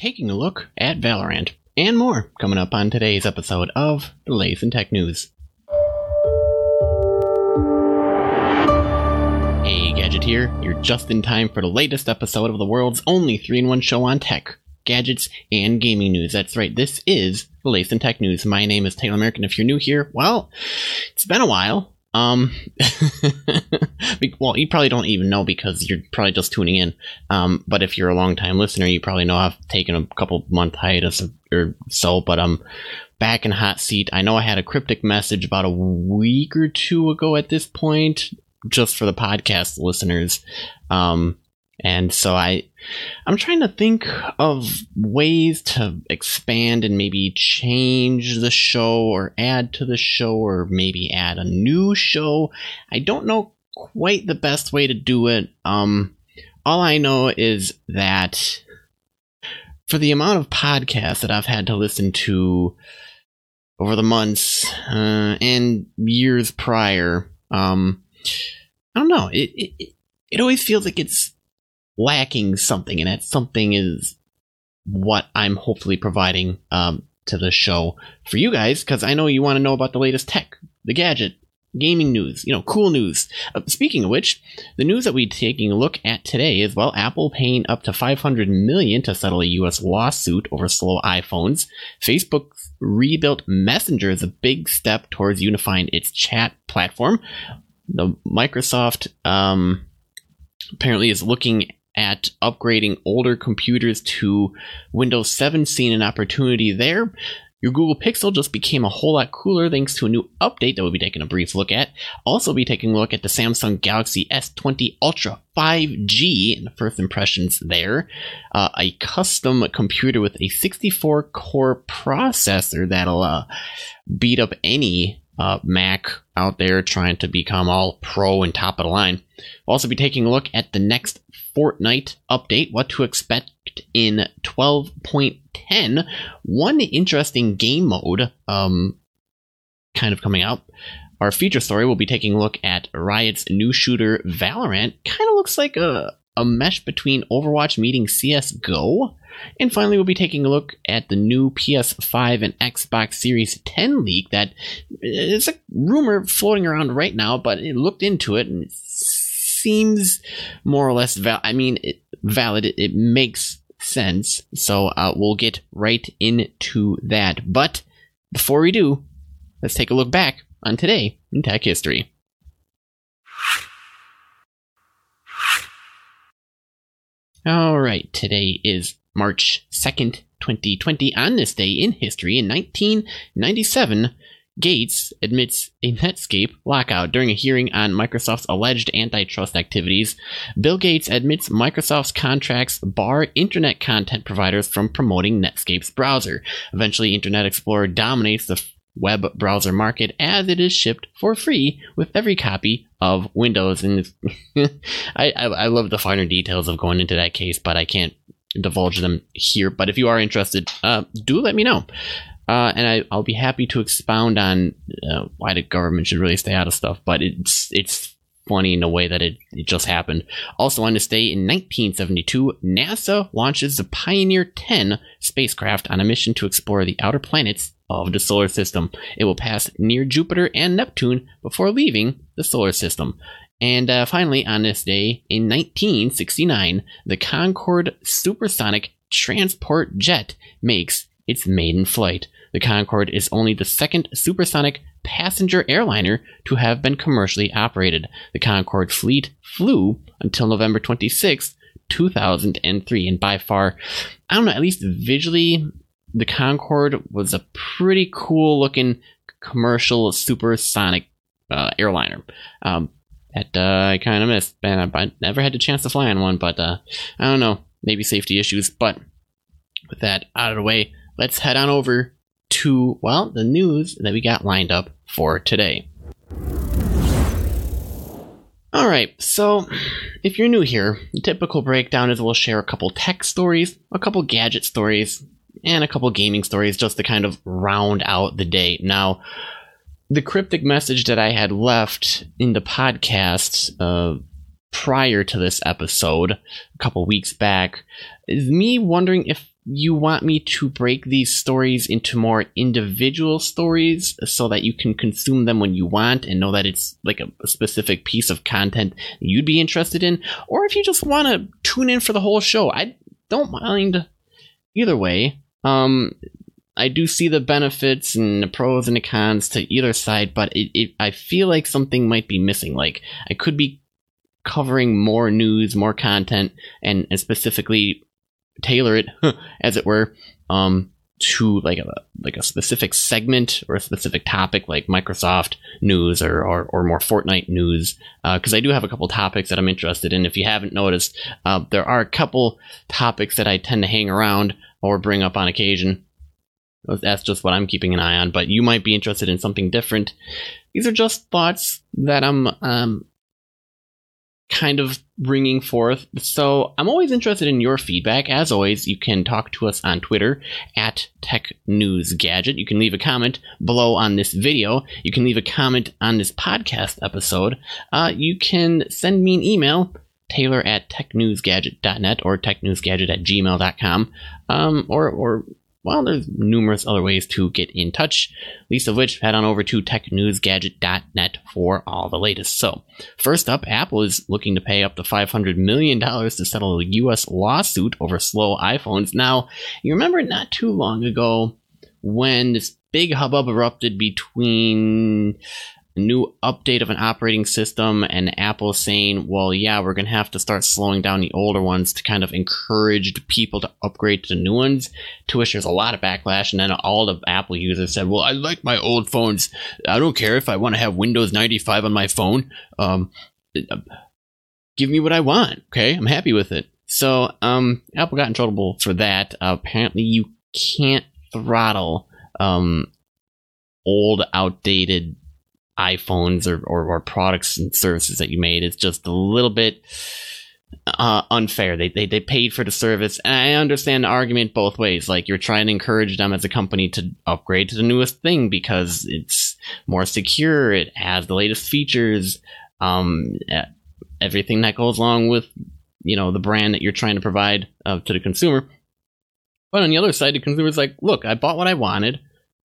taking a look at Valorant, and more coming up on today's episode of the Latest in Tech News. Hey Gadgeteer, you're just in time for the latest episode of the world's only 3-in-1 show on tech, gadgets, and gaming news. That's right, this is the Latest in Tech News. My name is Taylor American. If you're new here, well, it's been a while. Well, you probably don't even know because you're probably just tuning in. But if you're a long-time listener, you probably know I've taken a couple-month hiatus or so, but I'm back in hot seat. I know I had a cryptic message about a week or two ago at this point, just for the podcast listeners. And so I'm trying to think of ways to expand and maybe change the show or add to the show or maybe add a new show. I don't know quite the best way to do it. All I know is that for the amount of podcasts that I've had to listen to over the months and years prior, I don't know. It always feels like it's lacking something, and that something is what I'm hopefully providing to the show for you guys, because I know you want to know about the latest tech, the gadget, gaming news, cool news. Speaking of which, the news that we're taking a look at today is, well, Apple paying up to $500 million to settle a U.S. lawsuit over slow iPhones. Facebook's rebuilt Messenger is a big step towards unifying its chat platform. The Microsoft apparently is looking at upgrading older computers to Windows 7, seeing an opportunity there. Your Google Pixel just became a whole lot cooler thanks to a new update that we'll be taking a brief look at. Also be taking a look at the Samsung Galaxy S20 Ultra 5G and the first impressions there. A custom computer with a 64-core processor that'll beat up any Mac out there trying to become all pro and top of the line. We'll also be taking a look at the next Fortnite update, what to expect in 12.10, one interesting game mode kind of coming out. Our feature story will be taking a look at Riot's new shooter Valorant. Kind of looks like a mesh between Overwatch meeting CSGO. And finally, we'll be taking a look at the new PS5 and Xbox Series 10 leak that is a rumor floating around right now, but it looked into it and it seems more or less valid. It makes sense. So we'll get right into that. But before we do, let's take a look back on today in tech history. All right, today is March 2nd, 2020. On this day in history, in 1997, Gates admits a Netscape lockout. During a hearing on Microsoft's alleged antitrust activities, Bill Gates admits Microsoft's contracts bar internet content providers from promoting Netscape's browser. Eventually, Internet Explorer dominates the web browser market as it is shipped for free with every copy of Windows. And I love the finer details of going into that case, but I can't divulge them here. But if you are interested, do let me know. And I'll be happy to expound on why the government should really stay out of stuff. But it's funny in the way that it just happened. Also on this day in 1972, NASA launches the Pioneer 10 spacecraft on a mission to explore the outer planets of the solar system. It will pass near Jupiter and Neptune before leaving the solar system. And finally, on this day, in 1969, the Concorde supersonic transport jet makes its maiden flight. The Concorde is only the second supersonic passenger airliner to have been commercially operated. The Concorde fleet flew until November 26, 2003. And by far, I don't know, at least visually, the Concorde was a pretty cool-looking commercial supersonic airliner. That I kind of missed. I never had the chance to fly on one, but I don't know. Maybe safety issues. But with that out of the way, let's head on over to, well, the news that we got lined up for today. All right, so if you're new here, the typical breakdown is we'll share a couple tech stories, a couple gadget stories, and a couple gaming stories just to kind of round out the day. Now, the cryptic message that I had left in the podcast prior to this episode, a couple weeks back, is me wondering if you want me to break these stories into more individual stories so that you can consume them when you want and know that it's like a specific piece of content you'd be interested in, or if you just want to tune in for the whole show. I don't mind either way. I do see the benefits and the pros and the cons to either side, but I feel like something might be missing. Like, I could be covering more news, more content, and specifically tailor it, as it were, to like a specific segment or a specific topic, like Microsoft news or more Fortnite news, because I do have a couple topics that I'm interested in. If you haven't noticed, there are a couple topics that I tend to hang around or bring up on occasion. That's just what I'm keeping an eye on, but you might be interested in something different. These are just thoughts that I'm kind of bringing forth. So I'm always interested in your feedback. As always, you can talk to us on Twitter at TechNewsGadget. You can leave a comment below on this video. You can leave a comment on this podcast episode. You can send me an email, Taylor at TechNewsGadget.net or TechNewsGadget@gmail.com. Well, there's numerous other ways to get in touch, least of which, head on over to technewsgadget.net for all the latest. So, first up, Apple is looking to pay up to $500 million to settle a U.S. lawsuit over slow iPhones. Now, you remember not too long ago when this big hubbub erupted between a new update of an operating system and Apple saying, well, yeah, we're going to have to start slowing down the older ones to kind of encourage people to upgrade to the new ones, to which there's a lot of backlash. And then all the Apple users said, well, I like my old phones. I don't care if I want to have Windows 95 on my phone. Give me what I want. Okay, I'm happy with it. So Apple got in trouble for that. Apparently, you can't throttle old, outdated iPhones or products and services that you made. It's just a little bit unfair. They paid for the service, and I understand the argument both ways. Like, you're trying to encourage them as a company to upgrade to the newest thing because it's more secure, it has the latest features, everything that goes along with, you know, the brand that you're trying to provide to the consumer. But on the other side, the consumer's like, look, I bought what I wanted.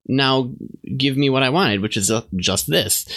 Now give me what I wanted, which is just this.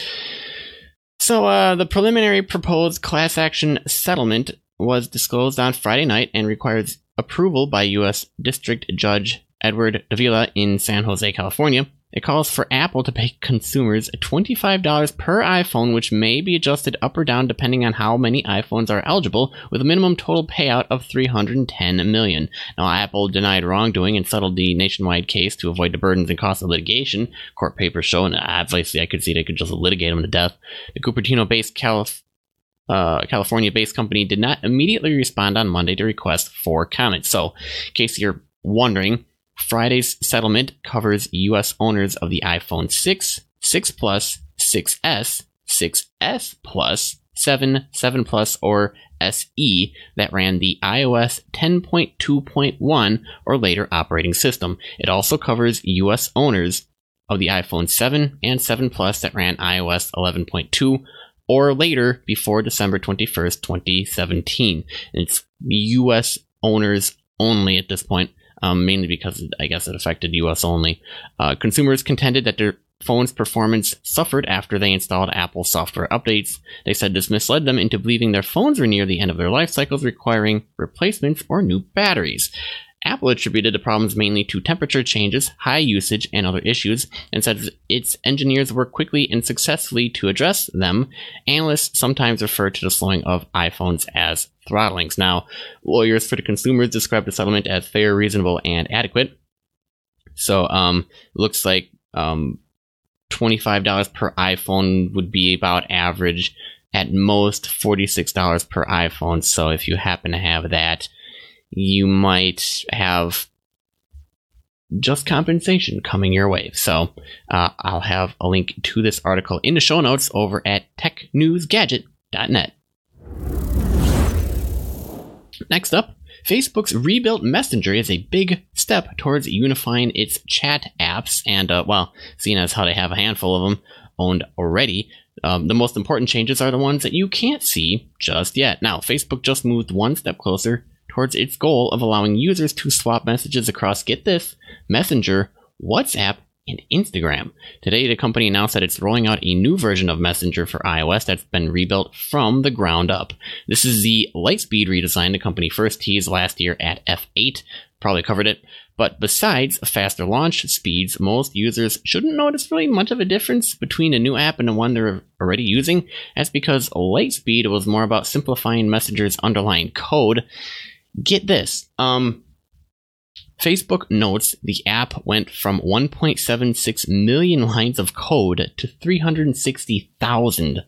So the preliminary proposed class action settlement was disclosed on Friday night and requires approval by U.S. District Judge Edward Davila in San Jose, California. It calls for Apple to pay consumers $25 per iPhone, which may be adjusted up or down depending on how many iPhones are eligible, with a minimum total payout of $310 million. Now, Apple denied wrongdoing and settled the nationwide case to avoid the burdens and costs of litigation. Court papers show, and obviously I could see they could just litigate them to death. The Cupertino-based California-based company did not immediately respond on Monday to requests for comments. So, in case you're wondering, Friday's settlement covers U.S. owners of the iPhone 6, 6 Plus, 6S, 6S Plus, 7, 7 Plus, or SE that ran the iOS 10.2.1 or later operating system. It also covers U.S. owners of the iPhone 7 and 7 Plus that ran iOS 11.2 or later before December 21st, 2017. And it's U.S. owners only at this point. Mainly because, I guess, it affected U.S. only. Consumers contended that their phone's performance suffered after they installed Apple software updates. They said this misled them into believing their phones were near the end of their life cycles, requiring replacements or new batteries. Apple attributed the problems mainly to temperature changes, high usage, and other issues, and said its engineers worked quickly and successfully to address them. Analysts sometimes refer to the slowing of iPhones as throttlings. Now, lawyers for the consumers described the settlement as fair, reasonable, and adequate. So, looks like $25 per iPhone would be about average, at most $46 per iPhone. So, if you happen to have that, you might have just compensation coming your way. So I'll have a link to this article in the show notes over at technewsgadget.net. Next up, Facebook's rebuilt Messenger is a big step towards unifying its chat apps. And, well, seeing as how they have a handful of them owned already, the most important changes are the ones that you can't see just yet. Now, Facebook just moved one step closer towards its goal of allowing users to swap messages across, get this, Messenger, WhatsApp, and Instagram. Today, the company announced that it's rolling out a new version of Messenger for iOS that's been rebuilt from the ground up. This is the Lightspeed redesign the company first teased last year at F8. Probably covered it. But besides faster launch speeds, most users shouldn't notice really much of a difference between a new app and the one they're already using. That's because Lightspeed was more about simplifying Messenger's underlying code. Get this. Facebook notes the app went from 1.76 million lines of code to 360,000.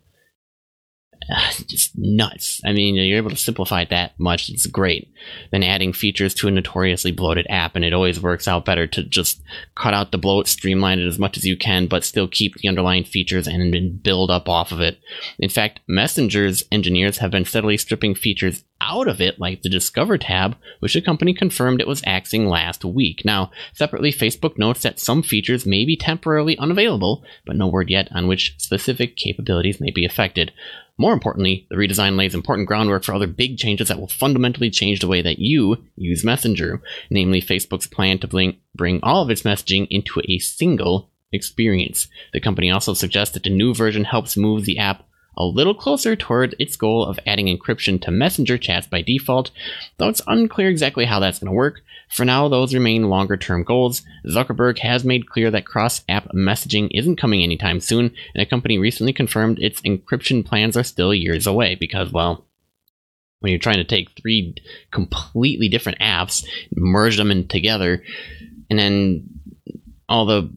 Just nuts. I mean, you're able to simplify it that much. It's great. Then adding features to a notoriously bloated app, and it always works out better to just cut out the bloat, streamline it as much as you can, but still keep the underlying features and then build up off of it. In fact, Messenger's engineers have been steadily stripping features out of it, like the Discover tab, which the company confirmed it was axing last week. Now, separately, Facebook notes that some features may be temporarily unavailable, but no word yet on which specific capabilities may be affected. More importantly, the redesign lays important groundwork for other big changes that will fundamentally change the way that you use Messenger, namely Facebook's plan to bring all of its messaging into a single experience. The company also suggests that the new version helps move the app a little closer toward its goal of adding encryption to Messenger chats by default, though it's unclear exactly how that's going to work. For now, those remain longer-term goals. Zuckerberg has made clear that cross-app messaging isn't coming anytime soon, and the company recently confirmed its encryption plans are still years away because, well, when you're trying to take three completely different apps, merge them in together, and then all the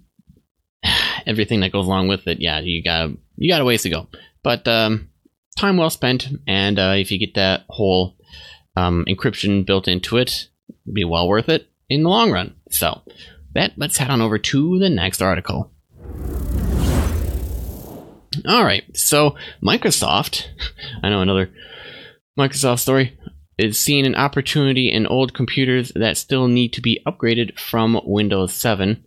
everything that goes along with it, yeah, you got a ways to go. But time well spent, and if you get that whole encryption built into it, it'll be well worth it in the long run. So, let's head on over to the next article. All right, so Microsoft, I know another Microsoft story, is seeing an opportunity in old computers that still need to be upgraded from Windows 7.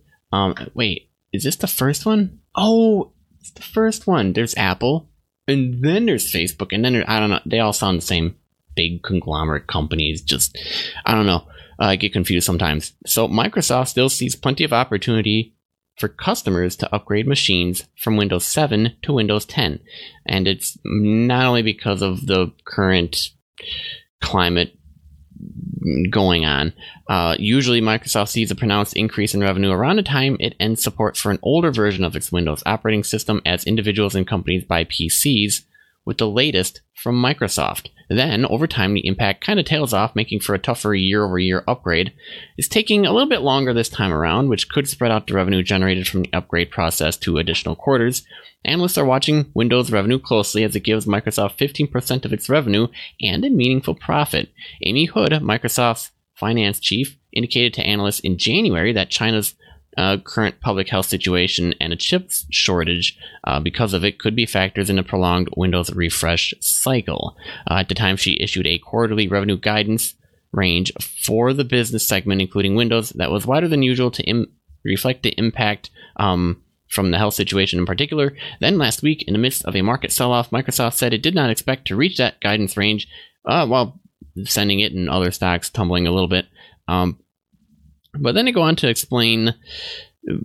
Wait, is this the first one? Oh, it's the first one. There's Apple, and then there's Facebook, and then I don't know. They all sound the same. Big conglomerate companies. Just, I don't know. I get confused sometimes. So Microsoft still sees plenty of opportunity for customers to upgrade machines from Windows 7 to Windows 10. And it's not only because of the current climate going on. Usually Microsoft sees a pronounced increase in revenue around the time it ends support for an older version of its Windows operating system as individuals and companies buy PCs with the latest from Microsoft. Then, over time, the impact kind of tails off, making for a tougher year-over-year upgrade. It's taking a little bit longer this time around, which could spread out the revenue generated from the upgrade process to additional quarters. Analysts are watching Windows revenue closely as it gives Microsoft 15% of its revenue and a meaningful profit. Amy Hood, Microsoft's finance chief, indicated to analysts in January that China's current public health situation and a chip shortage because of it could be factors in a prolonged Windows refresh cycle. At the time, she issued a quarterly revenue guidance range for the business segment, including Windows, that was wider than usual to reflect the impact from the health situation in particular. Then last week, in the midst of a market sell-off, Microsoft said it did not expect to reach that guidance range while sending it and other stocks tumbling a little bit. But then they go on to explain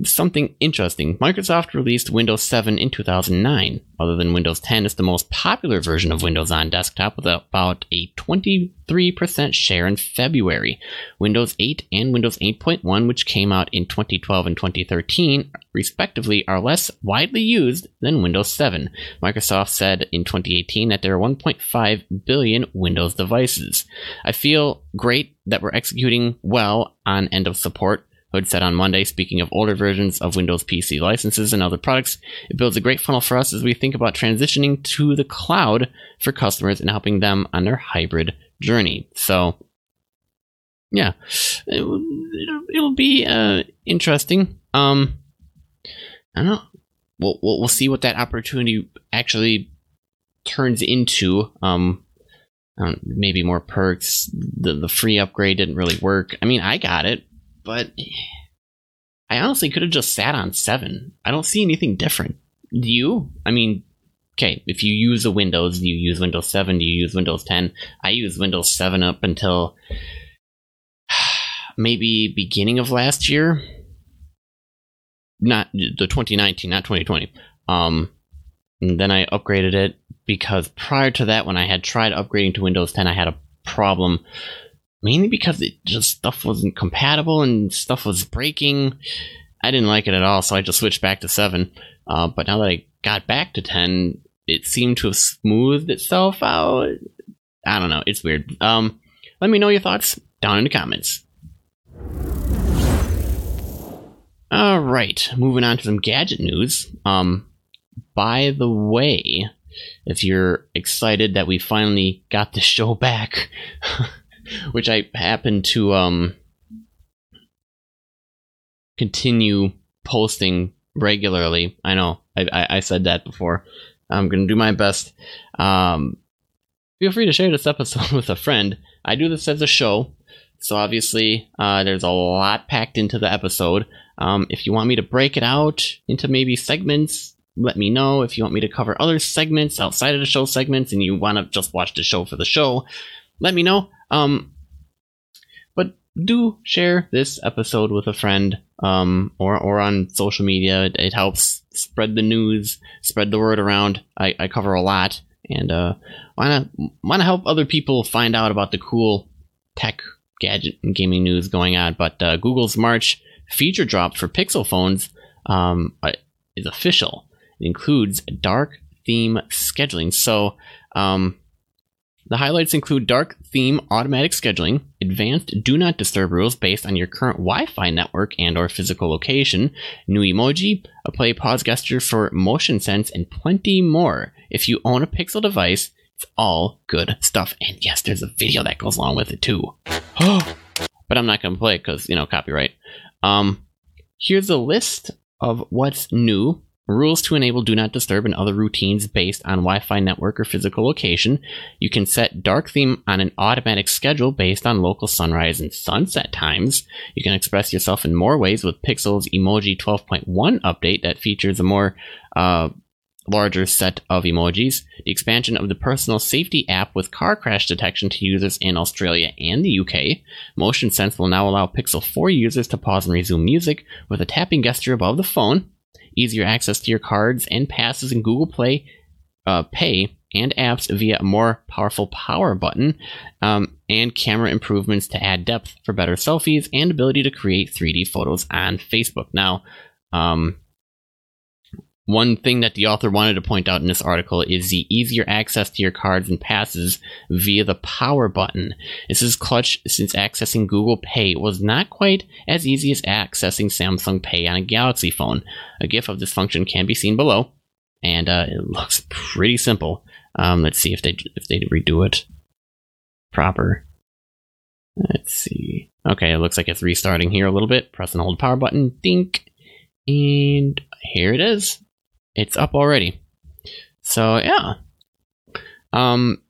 something interesting. Microsoft released Windows 7 in 2009. Other than Windows 10, it's the most popular version of Windows on desktop with about a 23% share in February. Windows 8 and Windows 8.1, which came out in 2012 and 2013, respectively, are less widely used than Windows 7. Microsoft said in 2018 that there are 1.5 billion Windows devices. I feel great that we're executing well on end of support, Hood said on Monday, speaking of older versions of Windows PC licenses and other products. It builds a great funnel for us as we think about transitioning to the cloud for customers and helping them on their hybrid journey. So, yeah, it'll be interesting. I don't know. We'll see what that opportunity actually turns into. Maybe more perks. The free upgrade didn't really work. I mean, I got it. But I honestly could have just sat on 7. I don't see anything different. Do you? I mean, okay, if you use a Windows, do you use Windows 7? Do you use Windows 10? I used Windows 7 up until maybe beginning of last year. Not the 2019, not 2020. And then I upgraded it because prior to that, when I had tried upgrading to Windows 10, I had a problem. Mainly because it just stuff wasn't compatible and stuff was breaking. I didn't like it at all, so I just switched back to 7. But now that I got back to 10, it seemed to have smoothed itself out. I don't know. It's weird. Let me know your thoughts down in the comments. All right. Moving on to some gadget news. By the way, if you're excited that we finally got the show back, which I happened to continue posting regularly. I know I said that before. I'm going to do my best. Feel free to share this episode with a friend. I do this as a show, so obviously there's a lot packed into the episode. If you want me to break it out into maybe segments, let me know. If you want me to cover other segments outside of the show segments and you want to just watch the show for the show, let me know. But do share this episode with a friend, or on social media. It helps spread the news, spread the word around. I cover a lot, and wanna help other people find out about the cool tech, gadget, and gaming news going on. But Google's March feature drop for Pixel phones is official. It includes dark theme scheduling. So, the highlights include dark theme automatic scheduling, advanced do not disturb rules based on your current Wi-Fi network and or physical location, new emoji, a play pause gesture for motion sense, and plenty more. If you own a Pixel device, it's all good stuff. And yes, there's a video that goes along with it too. But I'm not going to play it because, copyright. Here's a list of what's new. Rules to enable do not disturb and other routines based on Wi-Fi network or physical location. You can set dark theme on an automatic schedule based on local sunrise and sunset times. You can express yourself in more ways with Pixel's Emoji 12.1 update that features a more larger set of emojis. The expansion of the personal safety app with car crash detection to users in Australia and the UK. Motion Sense will now allow Pixel 4 users to pause and resume music with a tapping gesture above the phone. Easier access to your cards and passes in Google Play, Pay, and apps via a more powerful power button, and camera improvements to add depth for better selfies and ability to create 3D photos on Facebook. Now, one thing that the author wanted to point out in this article is the easier access to your cards and passes via the power button. This is clutch since accessing Google Pay was not quite as easy as accessing Samsung Pay on a Galaxy phone. A GIF of this function can be seen below, and it looks pretty simple. Let's see if they redo it proper. Let's see. Okay, it looks like it's restarting here a little bit. Press and hold power button. Dink. And here it is. It's up already. So, yeah.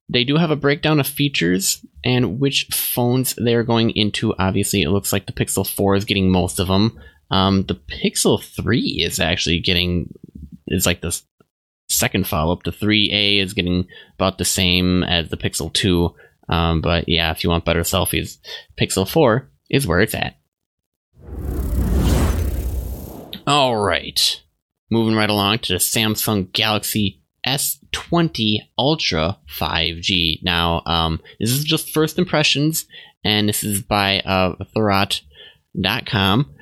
They do have a breakdown of features and which phones they're going into. Obviously, it looks like the Pixel 4 is getting most of them. The Pixel 3 is actually getting... It's like the second follow-up. The 3A is getting about the same as the Pixel 2. But, yeah, if you want better selfies, Pixel 4 is where it's at. All right. Moving right along to the Samsung Galaxy S20 Ultra 5G. Now, this is just first impressions, and this is by Thorat.com.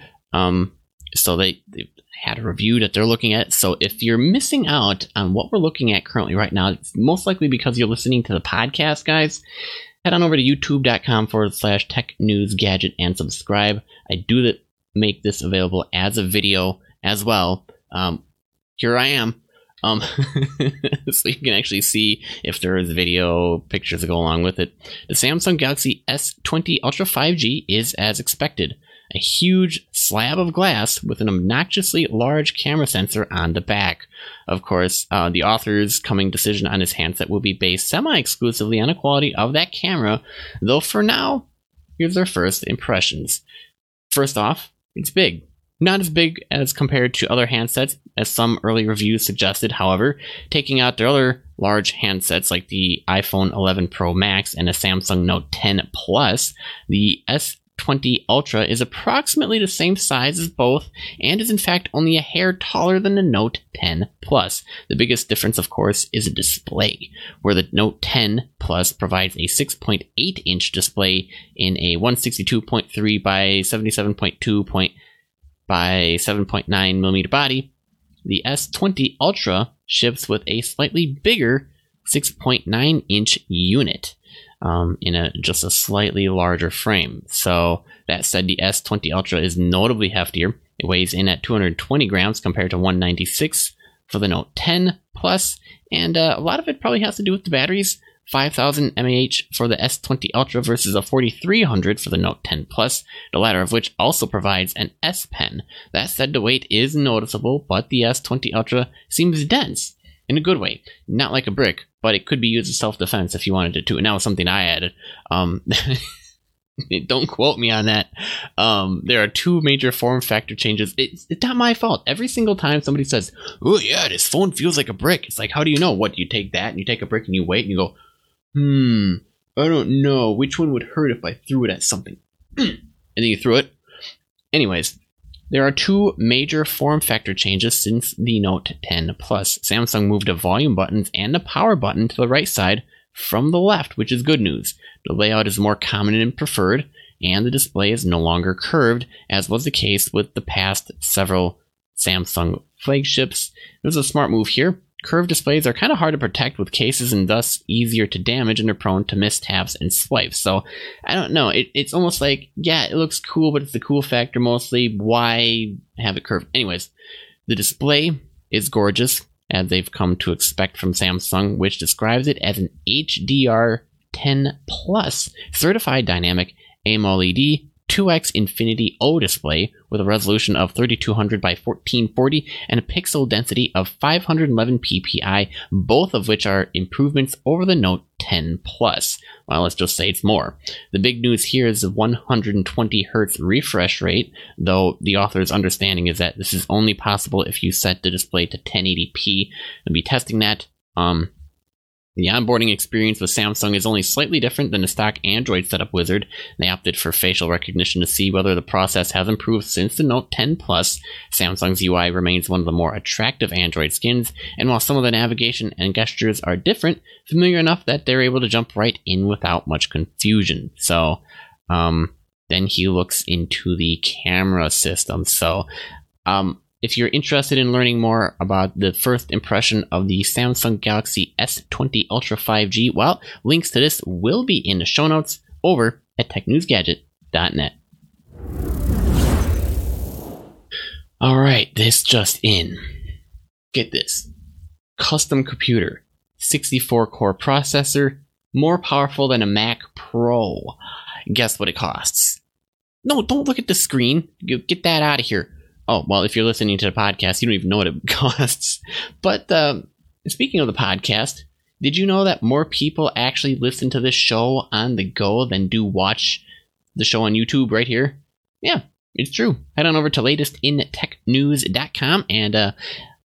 So they had a review that they're looking at. So if you're missing out on what we're looking at currently right now, it's most likely because you're listening to the podcast, guys. Head on over to youtube.com/tech news gadget and subscribe. I do that. Make this available as a video as well. Here I am. So you can actually see if there is video pictures that go along with it. The Samsung Galaxy S20 Ultra 5G is as expected. A huge slab of glass with an obnoxiously large camera sensor on the back. Of course, the author's coming decision on his handset will be based semi-exclusively on the quality of that camera, though for now, here's our first impressions. First off, it's big. Not as big as compared to other handsets, as some early reviews suggested, however, taking out their other large handsets like the iPhone 11 Pro Max and the Samsung Note 10 Plus, the S20 Ultra is approximately the same size as both and is in fact only a hair taller than the Note 10 Plus. The biggest difference, of course, is a display, where the Note 10 Plus provides a 6.8 inch display in a 162.3 by 77.2 by 7.9 millimeter body. The S20 Ultra ships with a slightly bigger 6.9 inch unit. In just a slightly larger frame. So, that said, the S20 Ultra is notably heftier. It weighs in at 220 grams compared to 196 for the Note 10 Plus, and a lot of it probably has to do with the batteries. 5,000 mAh for the S20 Ultra versus a 4,300 for the Note 10 Plus, the latter of which also provides an S Pen. That said, the weight is noticeable, but the S20 Ultra seems dense. In a good way. Not like a brick, but it could be used as self-defense if you wanted it to. And that was something I added. Don't quote me on that. There are two major form factor changes. It's not my fault. Every single time somebody says, "Oh yeah, this phone feels like a brick." It's like, how do you know? What, you take that and you take a brick and you wait and you go, I don't know. Which one would hurt if I threw it at something? And then you threw it. Anyways. There are two major form factor changes since the Note 10 Plus. Samsung moved the volume buttons and the power button to the right side from the left, which is good news. The layout is more common and preferred, and the display is no longer curved, as was the case with the past several Samsung flagships. This is a smart move here. Curved displays are kind of hard to protect with cases and thus easier to damage, and are prone to mistaps and swipes. So, I don't know. It's almost like, yeah, it looks cool, but it's the cool factor mostly. Why have it curved? Anyways, the display is gorgeous, as they've come to expect from Samsung, which describes it as an HDR10 Plus certified dynamic AMOLED 2X Infinity O display with a resolution of 3200 by 1440 and a pixel density of 511 ppi, both of which are improvements over the Note 10 Plus. Well, let's just say it's more. The big news here is the 120 Hz refresh rate, though the author's understanding is that this is only possible if you set the display to 1080p. I'll be testing that. The onboarding experience with Samsung is only slightly different than the stock Android setup wizard. They opted for facial recognition to see whether the process has improved since the Note 10 Plus. Samsung's UI remains one of the more attractive Android skins, and while some of the navigation and gestures are different, familiar enough that they're able to jump right in without much confusion. So, then he looks into the camera system. So, if you're interested in learning more about the first impression of the Samsung Galaxy S20 Ultra 5G, well, links to this will be in the show notes over at technewsgadget.net. All right, this just in. Get this. Custom computer, 64-core processor, more powerful than a Mac Pro. Guess what it costs? No, don't look at the screen. Get that out of here. Oh, well, if you're listening to the podcast, you don't even know what it costs. But speaking of the podcast, did you know that more people actually listen to this show on the go than do watch the show on YouTube right here? Yeah, it's true. Head on over to latestintechnews.com, and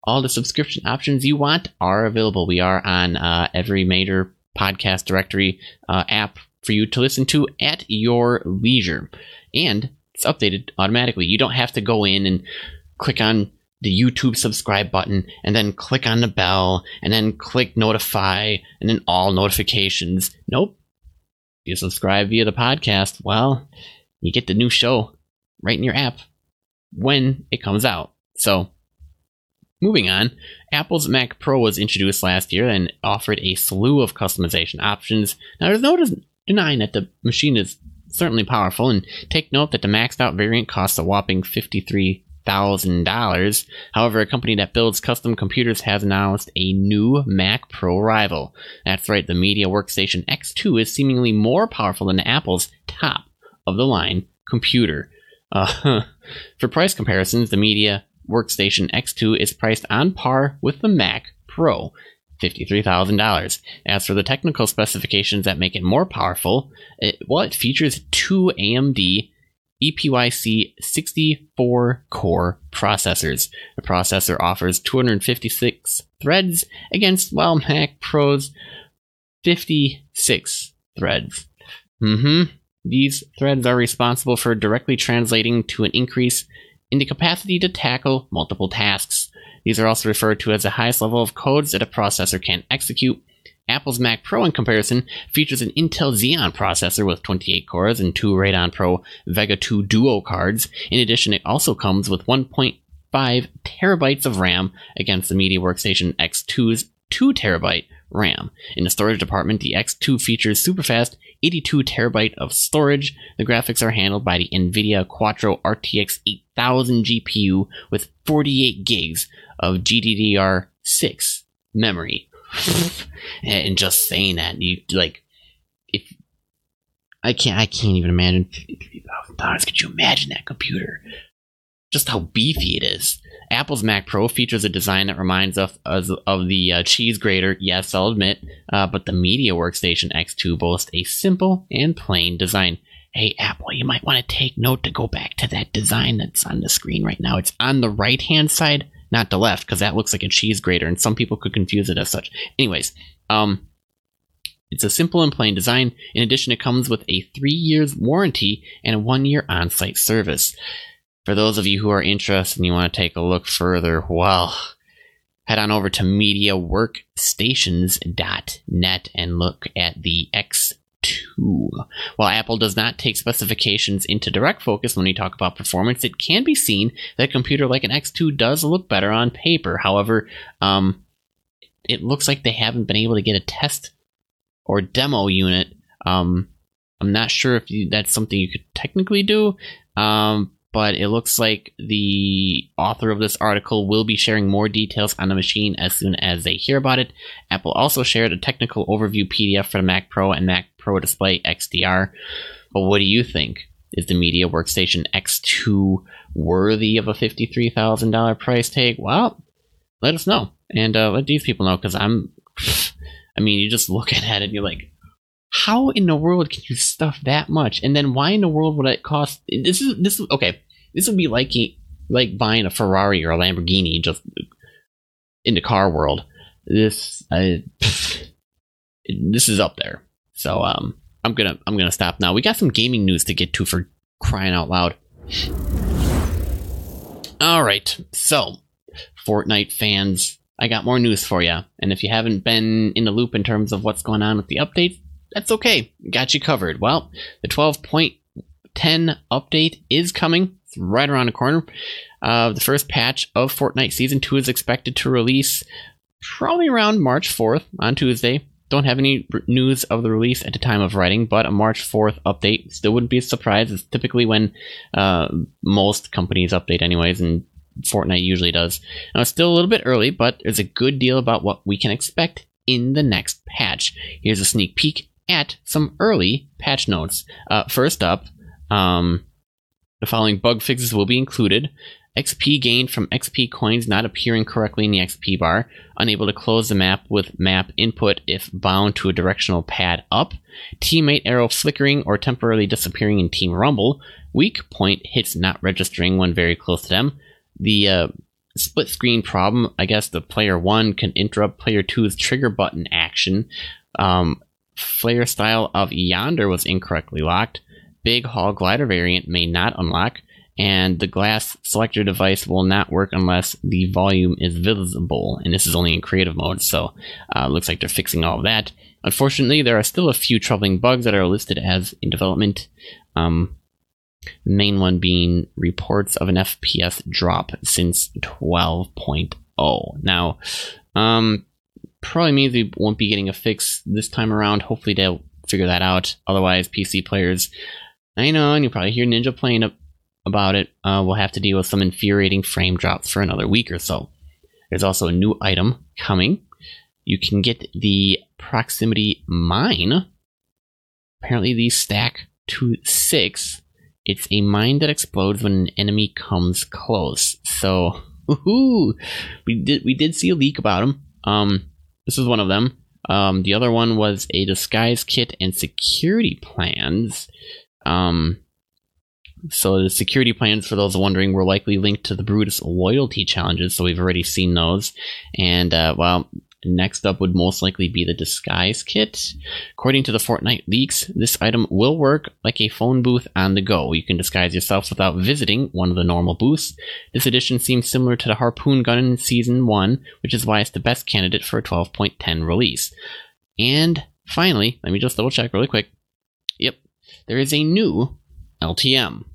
all the subscription options you want are available. We are on every major podcast directory app for you to listen to at your leisure. And it's updated automatically. You don't have to go in and click on the YouTube subscribe button and then click on the bell and then click notify and then all notifications. Nope. You subscribe via the podcast. Well, you get the new show right in your app when it comes out. So, moving on, Apple's Mac Pro was introduced last year and offered a slew of customization options. Now, there's no denying that the machine is certainly powerful, and take note that the maxed out variant costs a whopping $53,000. However, a company that builds custom computers has announced a new Mac Pro rival. That's right, the Media Workstation X2 is seemingly more powerful than Apple's top of the line computer. For price comparisons, the Media Workstation X2 is priced on par with the Mac Pro. $53,000. As for the technical specifications that make it more powerful, it features two AMD EPYC 64-core processors. The processor offers 256 threads against, well, Mac Pro's 56 threads. These threads are responsible for directly translating to an increase in the capacity to tackle multiple tasks. These are also referred to as the highest level of codes that a processor can execute. Apple's Mac Pro, in comparison, features an Intel Xeon processor with 28 cores and two Radeon Pro Vega 2 Duo cards. In addition, it also comes with 1.5 terabytes of RAM against the Media Workstation X2's 2 terabyte RAM. In the storage department, the X2 features superfast 82 terabyte of storage. The graphics are handled by the NVIDIA Quadro RTX 8000 GPU with 48 gigs of GDDR6 memory. And just saying that, you like, if I can't even imagine $50,000. Could you imagine that computer? Just how beefy it is. Apple's Mac Pro features a design that reminds us of the cheese grater. Yes, I'll admit, but the Media Workstation X2 boasts a simple and plain design. Hey, Apple, you might want to take note to go back to that design that's on the screen right now. It's on the right-hand side, not the left, because that looks like a cheese grater, and some people could confuse it as such. Anyways, it's a simple and plain design. In addition, it comes with a 3-year warranty and a 1-year on-site service. For those of you who are interested and you want to take a look further, well, head on over to MediaWorkstations.net and look at the X2. While Apple does not take specifications into direct focus when we talk about performance, it can be seen that a computer like an X2 does look better on paper. However, it looks like they haven't been able to get a test or demo unit. I'm not sure if that's something you could technically do, but it looks like the author of this article will be sharing more details on the machine as soon as they hear about it. Apple also shared a technical overview PDF for the Mac Pro and Mac Pro Display XDR. But what do you think? Is the Media Workstation X2 worthy of a $53,000 price tag? Well, let us know. And let these people know, because I mean, you're just looking at it and you're like, how in the world can you stuff that much? And then why in the world would it cost? Okay. This would be like buying a Ferrari or a Lamborghini, just in the car world. This is up there. So I'm gonna stop now. We got some gaming news to get to, for crying out loud. All right. So, Fortnite fans, I got more news for you. And if you haven't been in the loop in terms of what's going on with the updates, that's okay. Got you covered. Well, the 12.10 update is coming. It's right around the corner. The first patch of Fortnite Season 2 is expected to release probably around March 4th on Tuesday. Don't have any news of the release at the time of writing, but a March 4th update still wouldn't be a surprise. It's typically when most companies update anyways, and Fortnite usually does. Now, it's still a little bit early, but there's a good deal about what we can expect in the next patch. Here's a sneak peek at some early patch notes. First up, the following bug fixes will be included. XP gained from XP coins not appearing correctly in the XP bar. Unable to close the map with map input if bound to a directional pad up. Teammate arrow flickering or temporarily disappearing in Team Rumble. Weak point hits not registering when very close to them. The split screen problem. I guess the player 1 can interrupt player 2's trigger button action. Flare style of Yonder was incorrectly locked. Big Hall glider variant may not unlock, and the glass selector device will not work unless the volume is visible, and this is only in creative mode, so looks like they're fixing all of that. Unfortunately, there are still a few troubling bugs that are listed as in development, the main one being reports of an FPS drop since 12.0. now, probably means we won't be getting a fix this time around. Hopefully they'll figure that out. Otherwise, PC players, I know, and you'll probably hear Ninja playing about it, will have to deal with some infuriating frame drops for another week or so. There's also a new item coming. You can get the Proximity Mine. Apparently these stack to 6. It's a mine that explodes when an enemy comes close. So, we did see a leak about them. This is one of them. The other one was a disguise kit and security plans. So the security plans, for those wondering, were likely linked to the Brutus loyalty challenges, so we've already seen those. And, well, next up would most likely be the disguise kit. According to the Fortnite leaks, this item will work like a phone booth on the go. You can disguise yourself without visiting one of the normal booths. This edition seems similar to the harpoon gun in Season 1, which is why it's the best candidate for a 12.10 release. And finally, let me just double check really quick. Yep, there is a new LTM.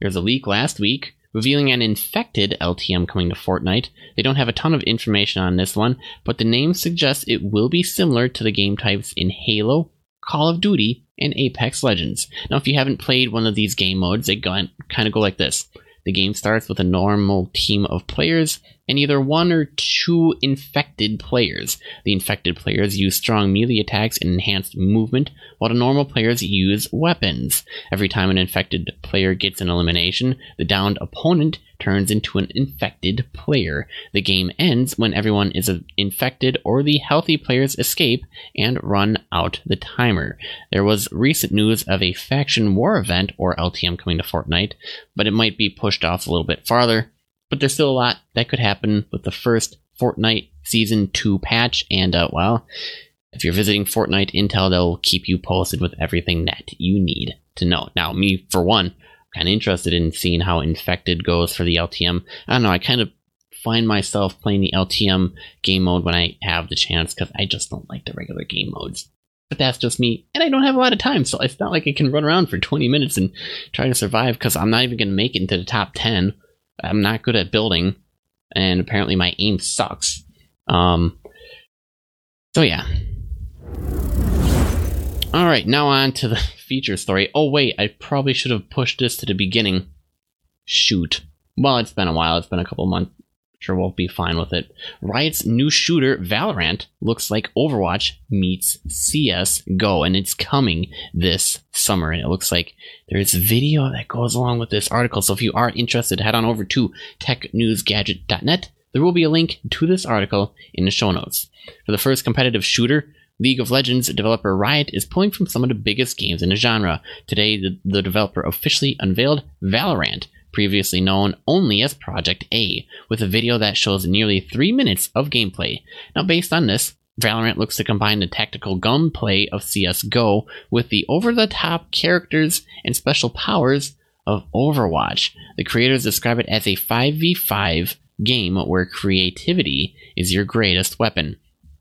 There's a leak last week revealing an infected LTM coming to Fortnite. They don't have a ton of information on this one, but the name suggests it will be similar to the game types in Halo, Call of Duty, and Apex Legends. Now, if you haven't played one of these game modes, they kind of go like this. The game starts with a normal team of players and either one or two infected players. The infected players use strong melee attacks and enhanced movement, while the normal players use weapons. Every time an infected player gets an elimination, the downed opponent turns into an infected player. The game ends when everyone is infected or the healthy players escape and run out the timer. There was recent news of a faction war event or LTM coming to Fortnite, but it might be pushed off a little bit farther. But there's still a lot that could happen with the first Fortnite Season 2 patch, and, well, if you're visiting Fortnite Intel, they'll keep you posted with everything that you need to know. Now, me, for one, I'm kind of interested in seeing how infected goes for the LTM. I don't know, I kind of find myself playing the LTM game mode when I have the chance, because I just don't like the regular game modes. But that's just me, and I don't have a lot of time, so it's not like I can run around for 20 minutes and try to survive, because I'm not even going to make it into the top 10. I'm not good at building, and apparently my aim sucks. So yeah. Alright, now on to the feature story. Oh wait, I probably should have pushed this to the beginning. Shoot. Well, it's been a while. It's been a couple months. I'm sure we'll be fine with it. Riot's new shooter, Valorant, looks like Overwatch meets CSGO, and it's coming this summer, and it looks like there's video that goes along with this article, so if you are interested, head on over to technewsgadget.net. There will be a link to this article in the show notes. For the first competitive shooter, League of Legends developer Riot is pulling from some of the biggest games in the genre. Today, the developer officially unveiled Valorant, previously known only as Project A, with a video that shows nearly 3 minutes of gameplay. Now, based on this, Valorant looks to combine the tactical gunplay of CSGO with the over-the-top characters and special powers of Overwatch. The creators describe it as a 5v5 game where creativity is your greatest weapon.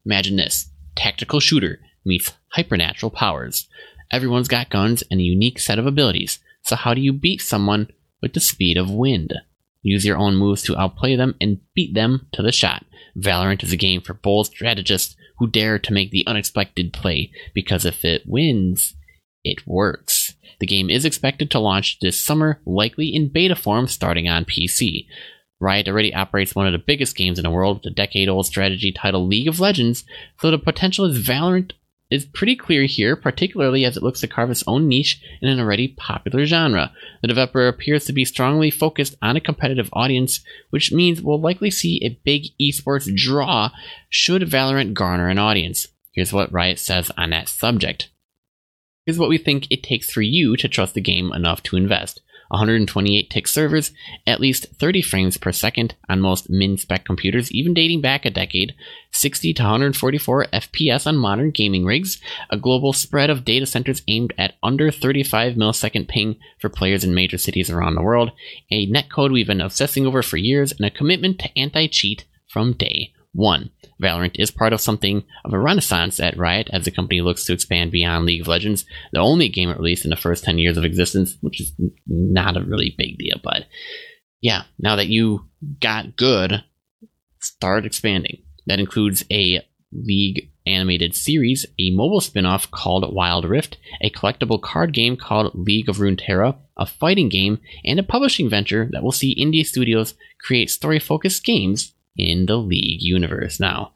Imagine this: tactical shooter meets hypernatural powers. Everyone's got guns and a unique set of abilities, so how do you beat someone with the speed of wind? Use your own moves to outplay them and beat them to the shot. Valorant is a game for bold strategists who dare to make the unexpected play, because if it wins, it works. The game is expected to launch this summer, likely in beta form starting on PC. Riot already operates one of the biggest games in the world with a decade-old strategy title League of Legends, so the potential is Valorant is pretty clear here, particularly as it looks to carve its own niche in an already popular genre. The developer appears to be strongly focused on a competitive audience, which means we'll likely see a big esports draw should Valorant garner an audience. Here's what Riot says on that subject. Here's what we think it takes for you to trust the game enough to invest. 128 tick servers, at least 30 frames per second on most min-spec computers, even dating back a decade, 60 to 144 FPS on modern gaming rigs, a global spread of data centers aimed at under 35 millisecond ping for players in major cities around the world, a netcode we've been obsessing over for years, and a commitment to anti-cheat from day one. Valorant is part of something of a renaissance at Riot as the company looks to expand beyond League of Legends, the only game it released in the first 10 years of existence, which is not a really big deal, but yeah, now that you got good, start expanding. That includes a League animated series, a mobile spin-off called Wild Rift, a collectible card game called League of Runeterra, a fighting game, and a publishing venture that will see indie studios create story-focused games in the League universe. Now,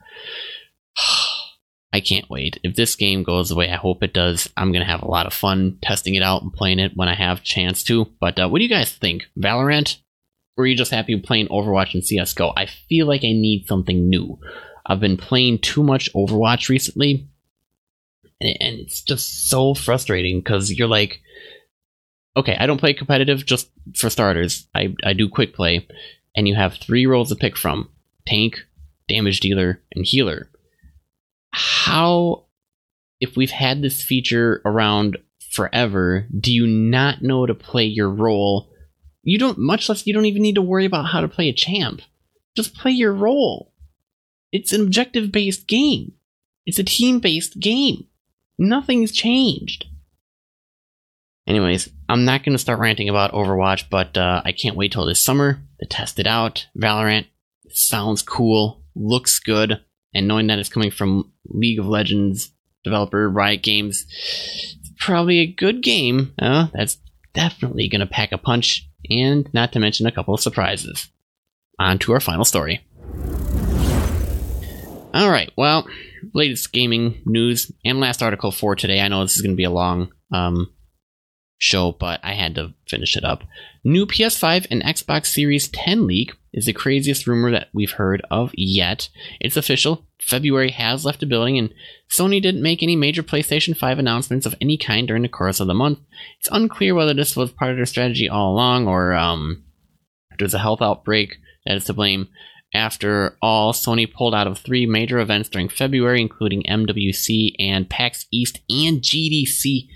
I can't wait. If this game goes the way I hope it does, I'm going to have a lot of fun testing it out and playing it when I have chance to. But what do you guys think? Valorant? Or are you just happy playing Overwatch and CSGO? I feel like I need something new. I've been playing too much Overwatch recently, and it's just so frustrating, because you're like, okay, I don't play competitive, just for starters. I do quick play, and you have three roles to pick from: tank, damage dealer, and healer. How, if we've had this feature around forever, do you not know to play your role? You don't, much less, you don't even need to worry about how to play a champ. Just play your role. It's an objective-based game. It's a team-based game. Nothing's changed. Anyways, I'm not going to start ranting about Overwatch, but I can't wait till this summer to test it out. Valorant sounds cool, looks good, and knowing that it's coming from League of Legends developer Riot Games, it's probably a good game. That's definitely going to pack a punch, and not to mention a couple of surprises. On to our final story. Alright, well, latest gaming news and last article for today. I know this is going to be a long show, but I had to finish it up. New PS5 and Xbox Series 10 leak is the craziest rumor that we've heard of yet. It's official. February has left the building, and Sony didn't make any major PlayStation 5 announcements of any kind during the course of the month. It's unclear whether this was part of their strategy all along, or there's a health outbreak that is to blame. After all, Sony pulled out of three major events during February, including MWC and PAX East and GDC.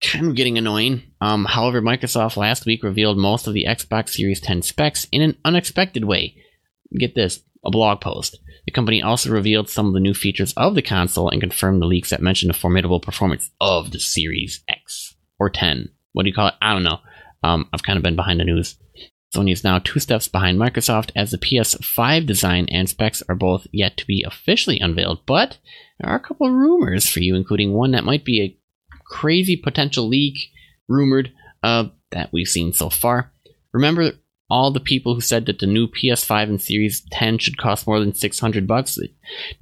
Kind of getting annoying. However, Microsoft last week revealed most of the Xbox Series 10 specs in an unexpected way. Get this, a blog post. The company also revealed some of the new features of the console and confirmed the leaks that mentioned the formidable performance of the Series X. Or 10. What do you call it? I don't know. I've kind of been behind the news. Sony is now two steps behind Microsoft, as the PS5 design and specs are both yet to be officially unveiled, but there are a couple of rumors for you, including one that might be a crazy potential leak rumored that we've seen so far. Remember all the people who said that the new PS5 and Series 10 should cost more than $600? It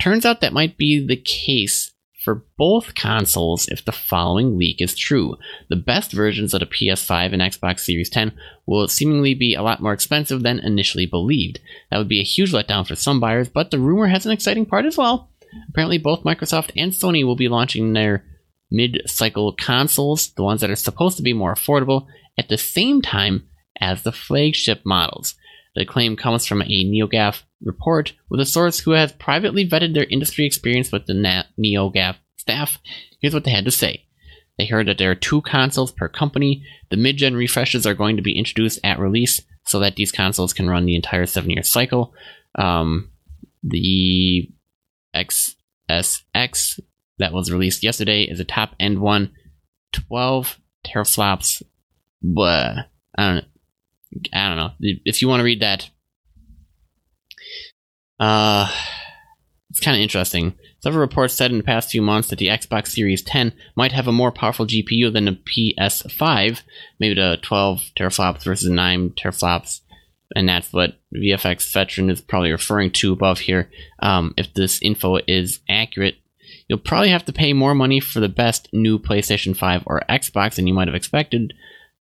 turns out that might be the case for both consoles if the following leak is true. The best versions of the PS5 and Xbox Series 10 will seemingly be a lot more expensive than initially believed. That would be a huge letdown for some buyers, but the rumor has an exciting part as well. Apparently both Microsoft and Sony will be launching their mid-cycle consoles, the ones that are supposed to be more affordable, at the same time as the flagship models. The claim comes from a NeoGAF report with a source who has privately vetted their industry experience with the NeoGAF staff. Here's what they had to say. They heard that there are two consoles per company. The mid-gen refreshes are going to be introduced at release so that these consoles can run the entire 7-year cycle. The XSX that was released yesterday is a top-end one. 12 teraflops. Blah. I don't know. If you want to read that, it's kind of interesting. Several reports said in the past few months that the Xbox Series 10 might have a more powerful GPU than the PS5, maybe the 12 teraflops versus 9 teraflops, and that's what VFX Veteran is probably referring to above here. If this info is accurate, you'll probably have to pay more money for the best new PlayStation 5 or Xbox than you might have expected,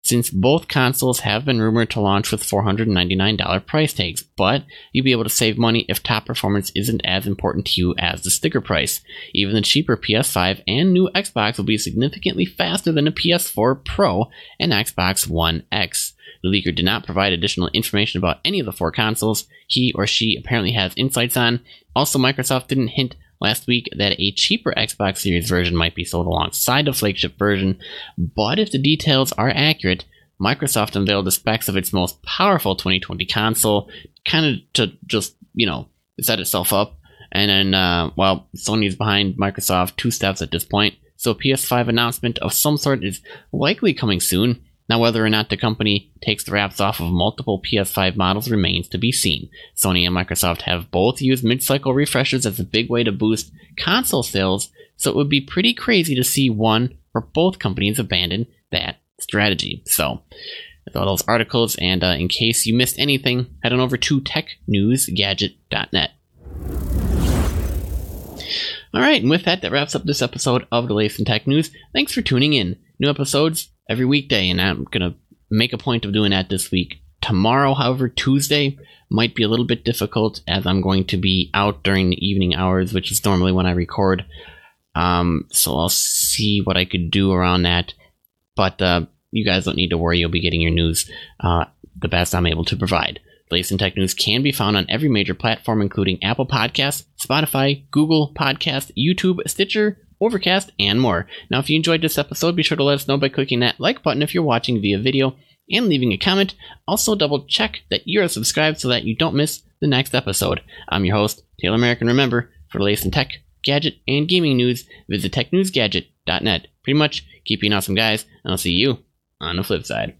since both consoles have been rumored to launch with $499 price tags, but you'll be able to save money if top performance isn't as important to you as the sticker price. Even the cheaper PS5 and new Xbox will be significantly faster than the PS4 Pro and Xbox One X. The leaker did not provide additional information about any of the four consoles he or she apparently has insights on. Also, Microsoft didn't hint last week that a cheaper Xbox Series version might be sold alongside the flagship version, but if the details are accurate, Microsoft unveiled the specs of its most powerful 2020 console, kind of to just, set itself up, and then, Sony's behind Microsoft two steps at this point, so a PS5 announcement of some sort is likely coming soon. Now, whether or not the company takes the wraps off of multiple PS5 models remains to be seen. Sony and Microsoft have both used mid-cycle refreshes as a big way to boost console sales, so it would be pretty crazy to see one or both companies abandon that strategy. So, with all those articles, and in case you missed anything, head on over to technewsgadget.net. Alright, and with that, that wraps up this episode of the latest in tech news. Thanks for tuning in. New episodes every weekday, and I'm going to make a point of doing that this week. Tomorrow, however, Tuesday, might be a little bit difficult, as I'm going to be out during the evening hours, which is normally when I record. So I'll see what I could do around that. But you guys don't need to worry. You'll be getting your news the best I'm able to provide. The latest in tech news can be found on every major platform, including Apple Podcasts, Spotify, Google Podcasts, YouTube, Stitcher, Overcast, and more. Now, if you enjoyed this episode, be sure to let us know by clicking that like button if you're watching via video and leaving a comment. Also, double check that you're subscribed so that you don't miss the next episode. I'm your host, Taylor American. Remember, for the latest in tech, gadget, and gaming news, visit technewsgadget.net. Pretty much, keep being awesome, guys, and I'll see you on the flip side.